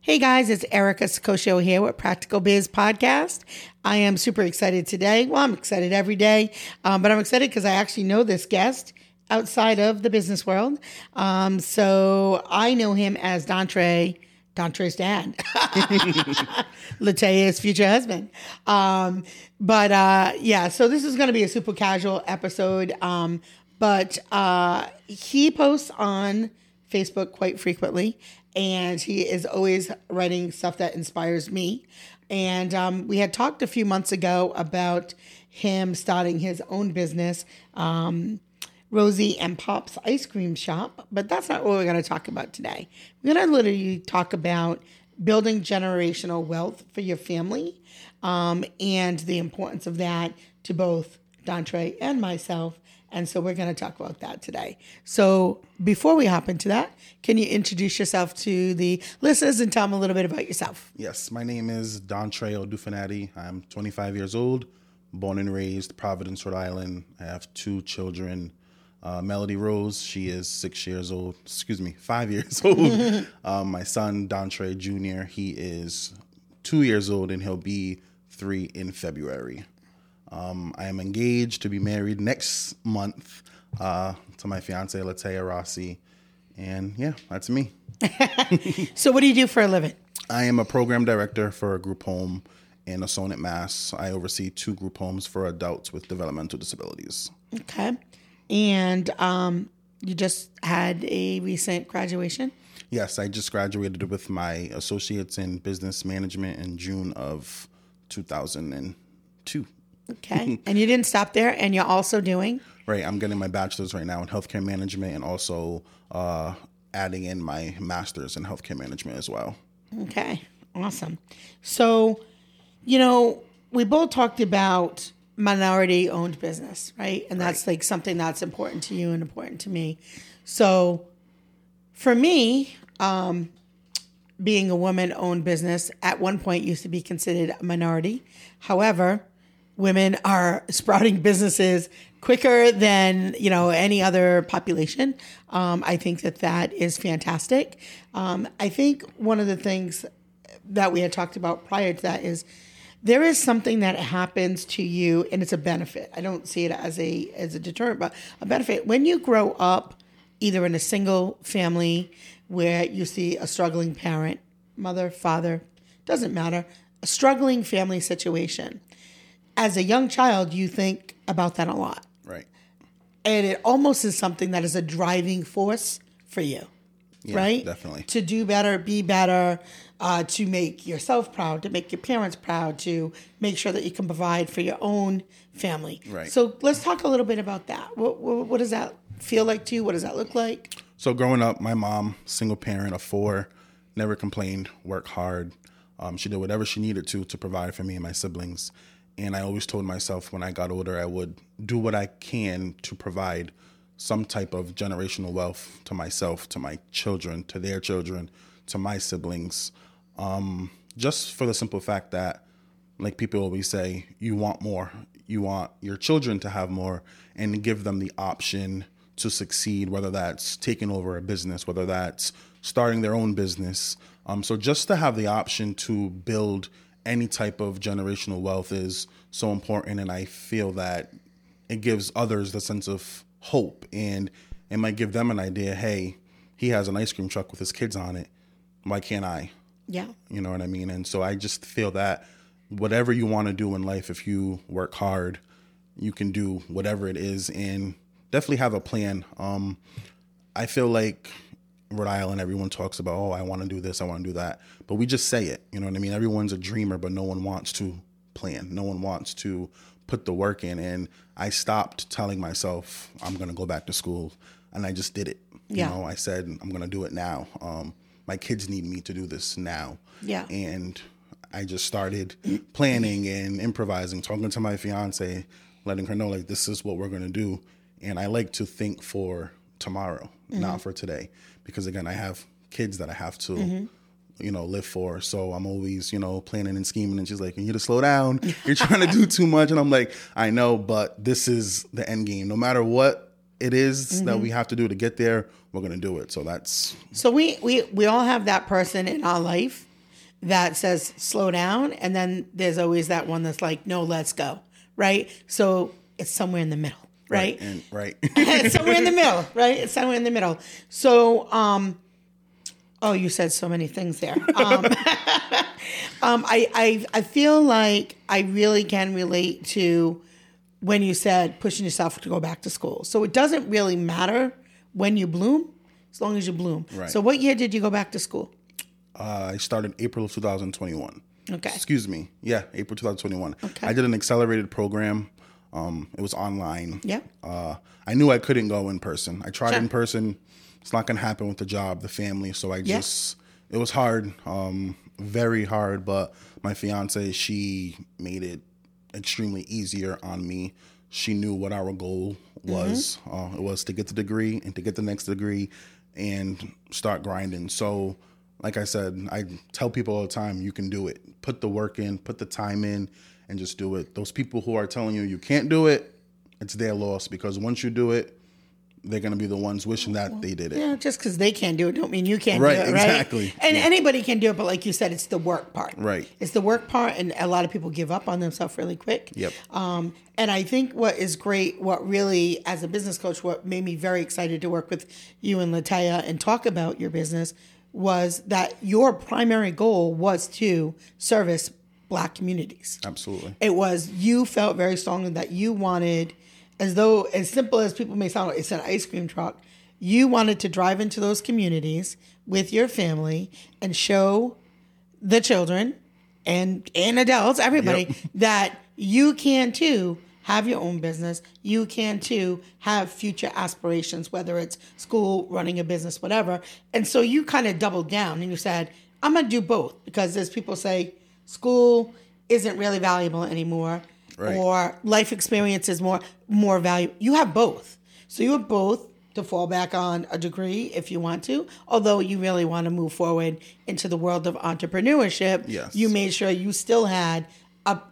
Hey guys, it's Erica Sikosho here with Practical Biz Podcast. I am super excited today. Well, I'm excited every day, but I'm excited because I actually know this guest outside of the business world. So I know him as Dontrae's dad, Latoya's future husband. So this is going to be a super casual episode, but he posts on Facebook quite frequently, and he is always writing stuff that inspires me. And we had talked a few months ago about him starting his own business, Rosie and Pop's Ice Cream Shop, but that's not what we're going to talk about today. We're going to literally talk about building generational wealth for your family, and the importance of that to both Dontrae and myself. And so we're going to talk about that today. So before we hop into that, can you introduce yourself to the listeners and tell them a little bit about yourself? Yes, my name is Dontrae Odufunade. I'm 25 years old, born and raised Providence, Rhode Island. I have two children. Melody Rose, she is 5 years old. My son, Dontrae Jr., he is 2 years old and he'll be 3 in February. I am engaged to be married next month to my fiance, Latoya Rossi. And yeah, that's me. So what do you do for a living? I am a program director for a group home in Asonet, Mass. I oversee 2 group homes for adults with developmental disabilities. Okay. And you just had a recent graduation? Yes, I just graduated with my associates in business management in June of 2002. Okay. And you didn't stop there, and you're also doing? Right. I'm getting my bachelor's right now in healthcare management and also adding in my master's in healthcare management as well. Okay. Awesome. So, we both talked about minority-owned business, right? And that's like something that's important to you and important to me. So for me, being a woman-owned business at one point used to be considered a minority. However, women are sprouting businesses quicker than, any other population. I think that is fantastic. I think one of the things that we had talked about prior to that is there is something that happens to you, and it's a benefit. I don't see it as a deterrent, but a benefit. When you grow up either in a single family where you see a struggling parent, mother, father, doesn't matter, a struggling family situation, as a young child, you think about that a lot. Right. And it almost is something that is a driving force for you. Yeah, right? Definitely. To do better, be better, to make yourself proud, to make your parents proud, to make sure that you can provide for your own family. Right. So let's talk a little bit about that. What does that feel like to you? What does that look like? So growing up, my mom, single parent of 4, never complained, worked hard. She did whatever she needed to provide for me and my siblings. And I always told myself when I got older, I would do what I can to provide some type of generational wealth to myself, to my children, to their children, to my siblings. Just for the simple fact that, like people always say, you want more. You want your children to have more and give them the option to succeed, whether that's taking over a business, whether that's starting their own business. So just to have the option to build any type of generational wealth is so important, and I feel that it gives others the sense of hope, and it might give them an idea, hey, he has an ice cream truck with his kids on it. Why can't I? Yeah. You know what I mean? And so I just feel that whatever you want to do in life, if you work hard, you can do whatever it is and definitely have a plan. I feel like Rhode Island, everyone talks about, I want to do this, I want to do that. But we just say it, you know what I mean? Everyone's a dreamer, but no one wants to plan. No one wants to put the work in. And I stopped telling myself I'm going to go back to school, and I just did it. Yeah. I said, I'm going to do it now. My kids need me to do this now. Yeah. And I just started planning and improvising, talking to my fiance, letting her know, this is what we're going to do. And I like to think for tomorrow, not for today, because again, I have kids that I have to, live for. So I'm always, planning and scheming. And she's like, you need to slow down. You're trying to do too much. And I'm like, I know, but this is the end game. No matter what it is that we have to do to get there, we're going to do it. So that's... So we all have that person in our life that says, slow down. And then there's always that one that's like, no, let's go. Right? So it's somewhere in the middle. Right? It's somewhere in the middle. Right? It's somewhere in the middle. So... Oh, you said so many things there. I feel like I really can relate to when you said pushing yourself to go back to school. So it doesn't really matter when you bloom, as long as you bloom. Right. So what year did you go back to school? I started April of 2021. Okay. Excuse me. Yeah, April 2021. Okay. I did an accelerated program. It was online. Yeah. I knew I couldn't go in person. I tried in person. It's not going to happen with the job, the family. So I just, it was hard, very hard. But my fiance, she made it extremely easier on me. She knew what our goal was. It was to get the degree and to get the next degree and start grinding. So like I said, I tell people all the time, you can do it. Put the work in, put the time in, and just do it. Those people who are telling you you can't do it, it's their loss, because once you do it, they're going to be the ones wishing that they did it. Yeah, just because they can't do it don't mean you can't do it, right? Exactly. And anybody can do it, but like you said, it's the work part. Right. It's the work part, and a lot of people give up on themselves really quick. Yep. And I think what is great, what really, as a business coach, what made me very excited to work with you and Latoya and talk about your business was that your primary goal was to service Black communities. Absolutely. It was, you felt very strongly that you wanted... As though, as simple as people may sound, it's an ice cream truck. You wanted to drive into those communities with your family and show the children and adults, everybody, that you can too have your own business. You can too have future aspirations, whether it's school, running a business, whatever. And so you kind of doubled down and you said, I'm going to do both, because as people say, school isn't really valuable anymore. Right. Or life experience is more value. You have both. So you have both to fall back on a degree if you want to, although you really want to move forward into the world of entrepreneurship. Yes. You made sure you still had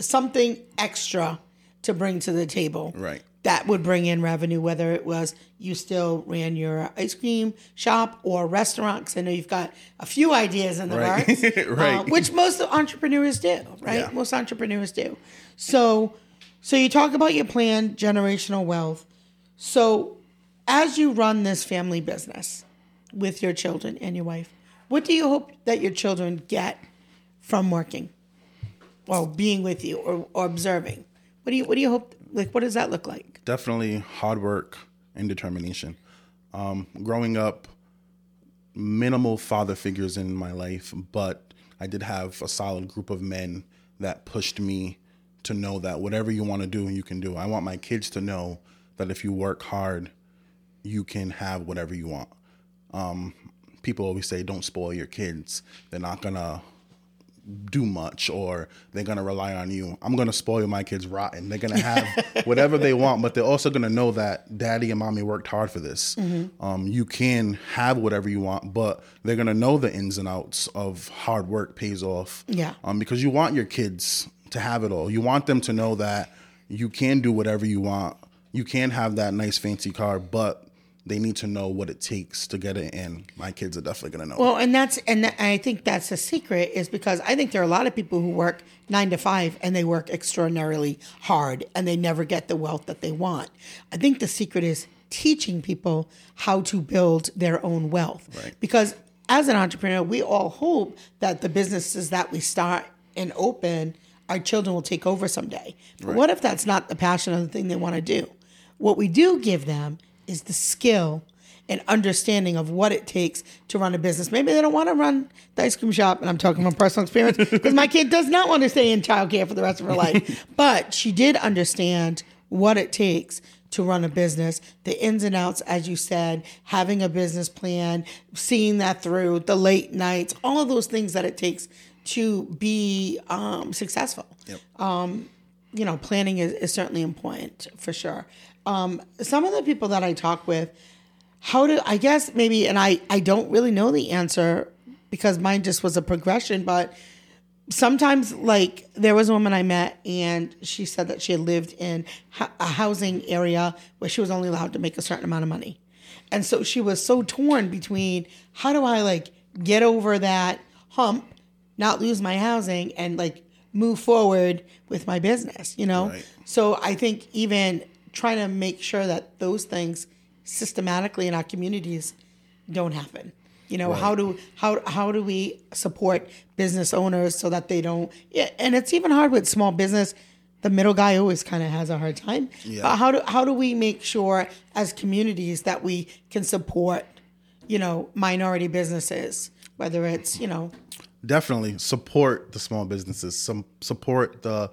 something extra to bring to the table. Right. That would bring in revenue, whether it was you still ran your ice cream shop or restaurant, because I know you've got a few ideas in the works, which most entrepreneurs do, right? Yeah. Most entrepreneurs do. So you talk about your plan, generational wealth. So as you run this family business with your children and your wife, what do you hope that your children get from working or being with you or observing? What do you hope? Like, what does that look like? Definitely hard work and determination. Growing up, minimal father figures in my life, but I did have a solid group of men that pushed me to know that whatever you want to do, you can do. I want my kids to know that if you work hard, you can have whatever you want. People always say, don't spoil your kids. They're not going to do much, or they're going to rely on you. I'm going to spoil my kids rotten. They're going to have whatever they want, but they're also going to know that daddy and mommy worked hard for this. Mm-hmm. You can have whatever you want, but they're going to know the ins and outs of hard work pays off. Yeah. Because you want your kids to have it all. You want them to know that you can do whatever you want. You can have that nice fancy car, but they need to know what it takes to get it in. My kids are definitely going to know. Well, and I think that's the secret, is because I think there are a lot of people who work 9 to 5 and they work extraordinarily hard and they never get the wealth that they want. I think the secret is teaching people how to build their own wealth. Right. Because as an entrepreneur, we all hope that the businesses that we start and open, our children will take over someday. But what if that's not the passion or the thing they want to do? What we do give them is the skill and understanding of what it takes to run a business. Maybe they don't want to run the ice cream shop, and I'm talking from personal experience, because my kid does not want to stay in childcare for the rest of her life. But she did understand what it takes to run a business, the ins and outs, as you said, having a business plan, seeing that through, the late nights, all of those things that it takes to be successful. Yep. Planning is certainly important, for sure. Some of the people that I talk with, I don't really know the answer, because mine just was a progression, but sometimes, like, there was a woman I met, and she said that she had lived in a housing area where she was only allowed to make a certain amount of money. And so she was so torn between, how do I, like, get over that hump, not lose my housing, and, like, move forward with my business, you know? Right. So I think even trying to make sure that those things systematically in our communities don't happen. You know, right. How do we support business owners so that they don't? Yeah, and it's even hard with small business. The middle guy always kind of has a hard time. Yeah. But how do we make sure as communities that we can support, you know, minority businesses, whether it's, you know, definitely support the small businesses, support the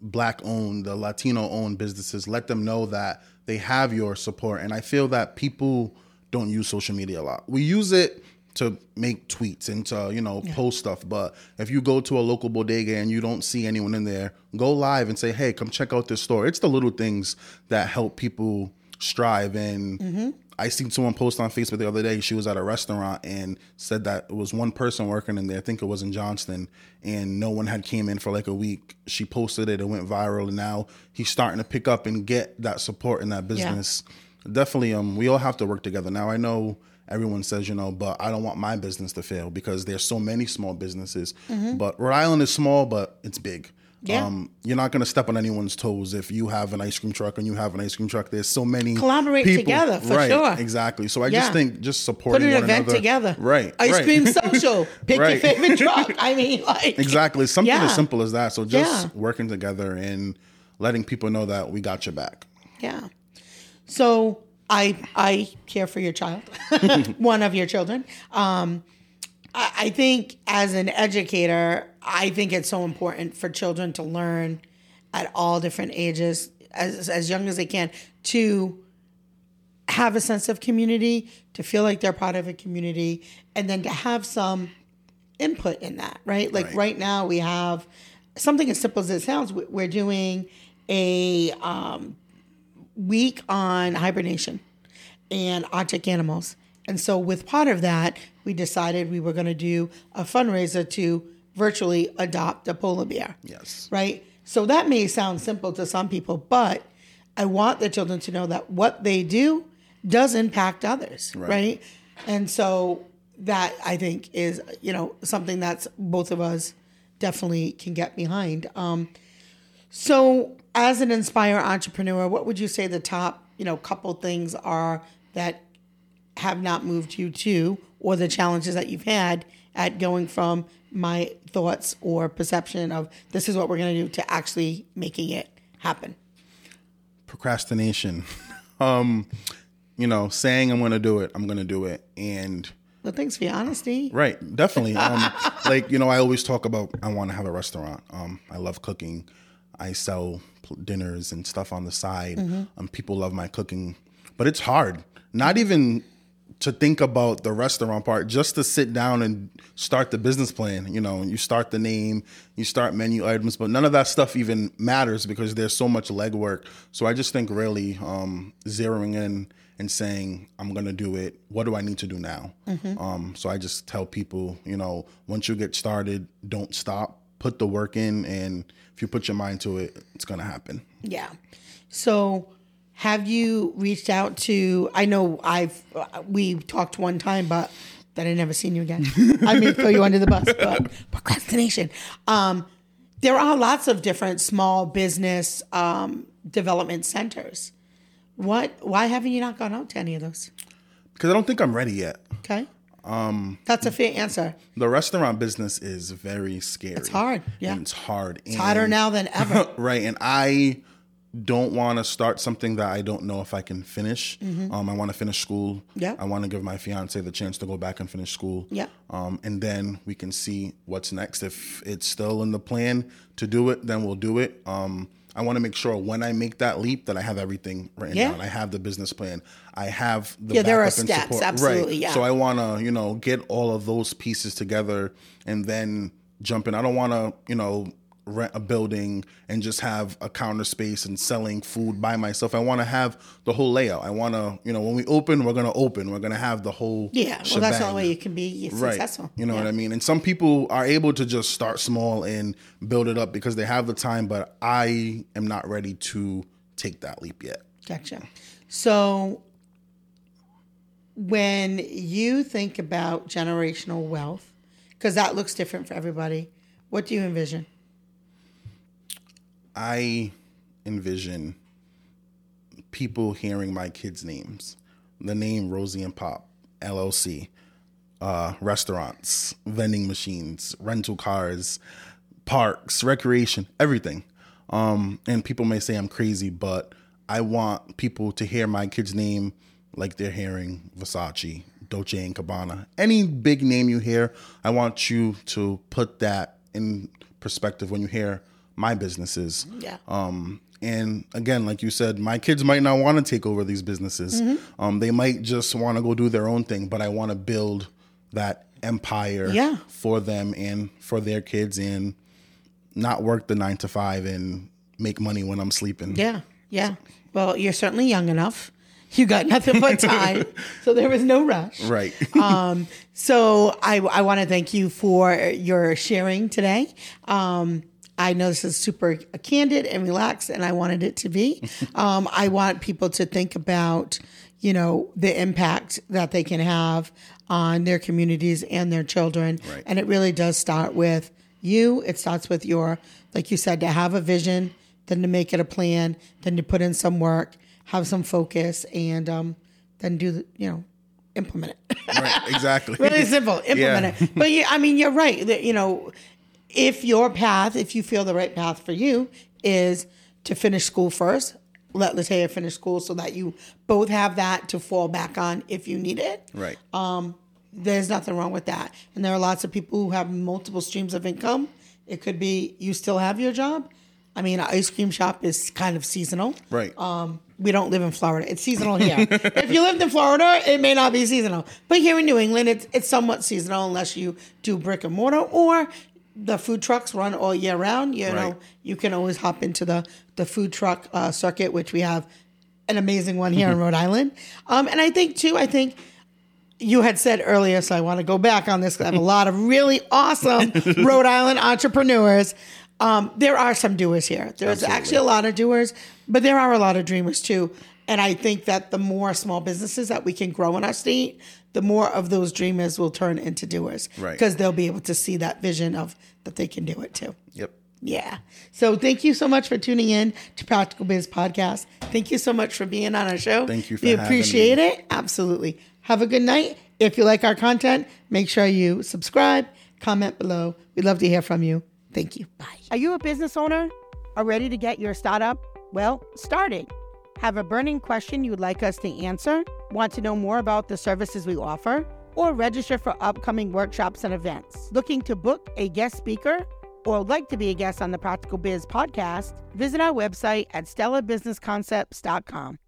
Black owned, the Latino owned businesses. Let them know that they have your support. And I feel that people don't use social media a lot. We use it to make tweets and to, you know, post stuff. But if you go to a local bodega and you don't see anyone in there, go live and say, hey, come check out this store. It's the little things that help people strive. And I seen someone post on Facebook the other day. She was at a restaurant and said that it was one person working in there. I think it was in Johnston, and no one had came in for like a week. She posted it. It went viral. And now he's starting to pick up and get that support in that business. Yeah. Definitely, we all have to work together. Now, I know everyone says, you know, but I don't want my business to fail because there's so many small businesses. But Rhode Island is small, but it's big. Yeah. You're not going to step on anyone's toes if you have an ice cream truck and you have an ice cream truck. There's so many collaborate people. Together, for right, sure. Exactly. So I just think just supporting one another. Put an event together. Right. Ice cream social. Pick your favorite truck. I mean, like. Exactly. Something as simple as that. So just working together and letting people know that we got your back. Yeah. So I care for your child, one of your children. I think as an educator, I think it's so important for children to learn at all different ages, as young as they can, to have a sense of community, to feel like they're part of a community, and then to have some input in that, right? Like right now we have something as simple as it sounds. We're doing a week on hibernation and Arctic animals. And so with part of that, we decided we were going to do a fundraiser to virtually adopt a polar bear. Yes. Right? So that may sound simple to some people, but I want the children to know that what they do does impact others. Right? And so that, I think, is, you know, something that's both of us definitely can get behind. So as an Inspire entrepreneur, what would you say the top, you know, couple things are that have not moved you to, or the challenges that you've had at going from my thoughts or perception of this is what we're going to do to actually making it happen? Procrastination. You know, saying I'm going to do it. And well, thanks for your honesty. Right. Definitely. Like, you know, I always talk about, I want to have a restaurant. I love cooking. I sell dinners and stuff on the side. People love my cooking, but it's hard. Not even to think about the restaurant part, just to sit down and start the business plan. You know, you start the name, you start menu items, but none of that stuff even matters because there's so much legwork. So I just think really zeroing in and saying, I'm going to do it. What do I need to do now? So I just tell people, you know, once you get started, don't stop. Put the work in, and if you put your mind to it, it's going to happen. Yeah. So have you reached out to, I know we talked one time, but that I never seen you again. I may throw you under the bus, but procrastination. There are lots of different small business development centers. Why haven't you not gone out to any of those? Because I don't think I'm ready yet. Okay. That's a fair answer. The restaurant business is very scary. It's hard. Yeah. And it's hard. It's harder now than ever. Right. And I don't want to start something that I don't know if I can finish. I want to finish school. Yeah. I want to give my fiance the chance to go back and finish school. Yeah. And then we can see what's next. If it's still in the plan to do it, then we'll do it. I want to make sure when I make that leap that I have everything written down. I have the business plan. I have the backup there are steps, and support. Absolutely, right. Yeah. So I want to, you know, get all of those pieces together and then jump in. I don't want to, you know, rent a building and just have a counter space and selling food by myself. I want to have the whole layout. I want to, you know, when we open. We're going to have the whole shebang. Well, that's the only way you can be successful. You know what I mean? And some people are able to just start small and build it up because they have the time, but I am not ready to take that leap yet. Gotcha. So when you think about generational wealth, because that looks different for everybody, what do you envision? I envision people hearing my kids' names, the name Rosie and Pop, LLC, restaurants, vending machines, rental cars, parks, recreation, everything. And people may say I'm crazy, but I want people to hear my kids' name like they're hearing Versace, Dolce & Gabbana. Any big name you hear, I want you to put that in perspective when you hear my businesses. Yeah. And again, like you said, my kids might not want to take over these businesses. Mm-hmm. They might just want to go do their own thing, but I want to build that empire for them and for their kids and not work the 9 to 5 and make money when I'm sleeping. Yeah. Yeah. Well, you're certainly young enough. You got nothing but time. So there was no rush. Right. So I want to thank you for your sharing today. I know this is super candid and relaxed, and I wanted it to be. I want people to think about, you know, the impact that they can have on their communities and their children. Right. And it really does start with you. It starts with your, like you said, to have a vision, then to make it a plan, then to put in some work, have some focus, and then do the, you know, implement it. Right, exactly. Really simple, implement it. But yeah, I mean, you're right. You know, if your path, if you feel the right path for you is to finish school first, let Latoya finish school so that you both have that to fall back on if you need it. Right. There's nothing wrong with that. And there are lots of people who have multiple streams of income. It could be you still have your job. I mean, an ice cream shop is kind of seasonal. Right. We don't live in Florida. It's seasonal here. If you lived in Florida, it may not be seasonal. But here in New England, it's somewhat seasonal unless you do brick and mortar or the food trucks run all year round. You know, you can always hop into the food truck circuit, which we have an amazing one here in Rhode Island. And I think, too, you had said earlier, so I want to go back on this because I have a lot of really awesome Rhode Island entrepreneurs. There are some doers here. There's actually a lot of doers, but there are a lot of dreamers, too. And I think that the more small businesses that we can grow in our state, the more of those dreamers will turn into doers. Right. Because they'll be able to see that vision of that they can do it too. Yep. Yeah. So thank you so much for tuning in to Practical Biz Podcast. Thank you so much for being on our show. Thank you for having me. We appreciate it. Absolutely. Have a good night. If you like our content, make sure you subscribe, comment below. We'd love to hear from you. Thank you. Bye. Are you a business owner? Are ready to get your startup? Well, started. Have a burning question you'd like us to answer? Want to know more about the services we offer? Or register for upcoming workshops and events? Looking to book a guest speaker? Or like to be a guest on the Practical Biz Podcast? Visit our website at stellabusinessconcepts.com.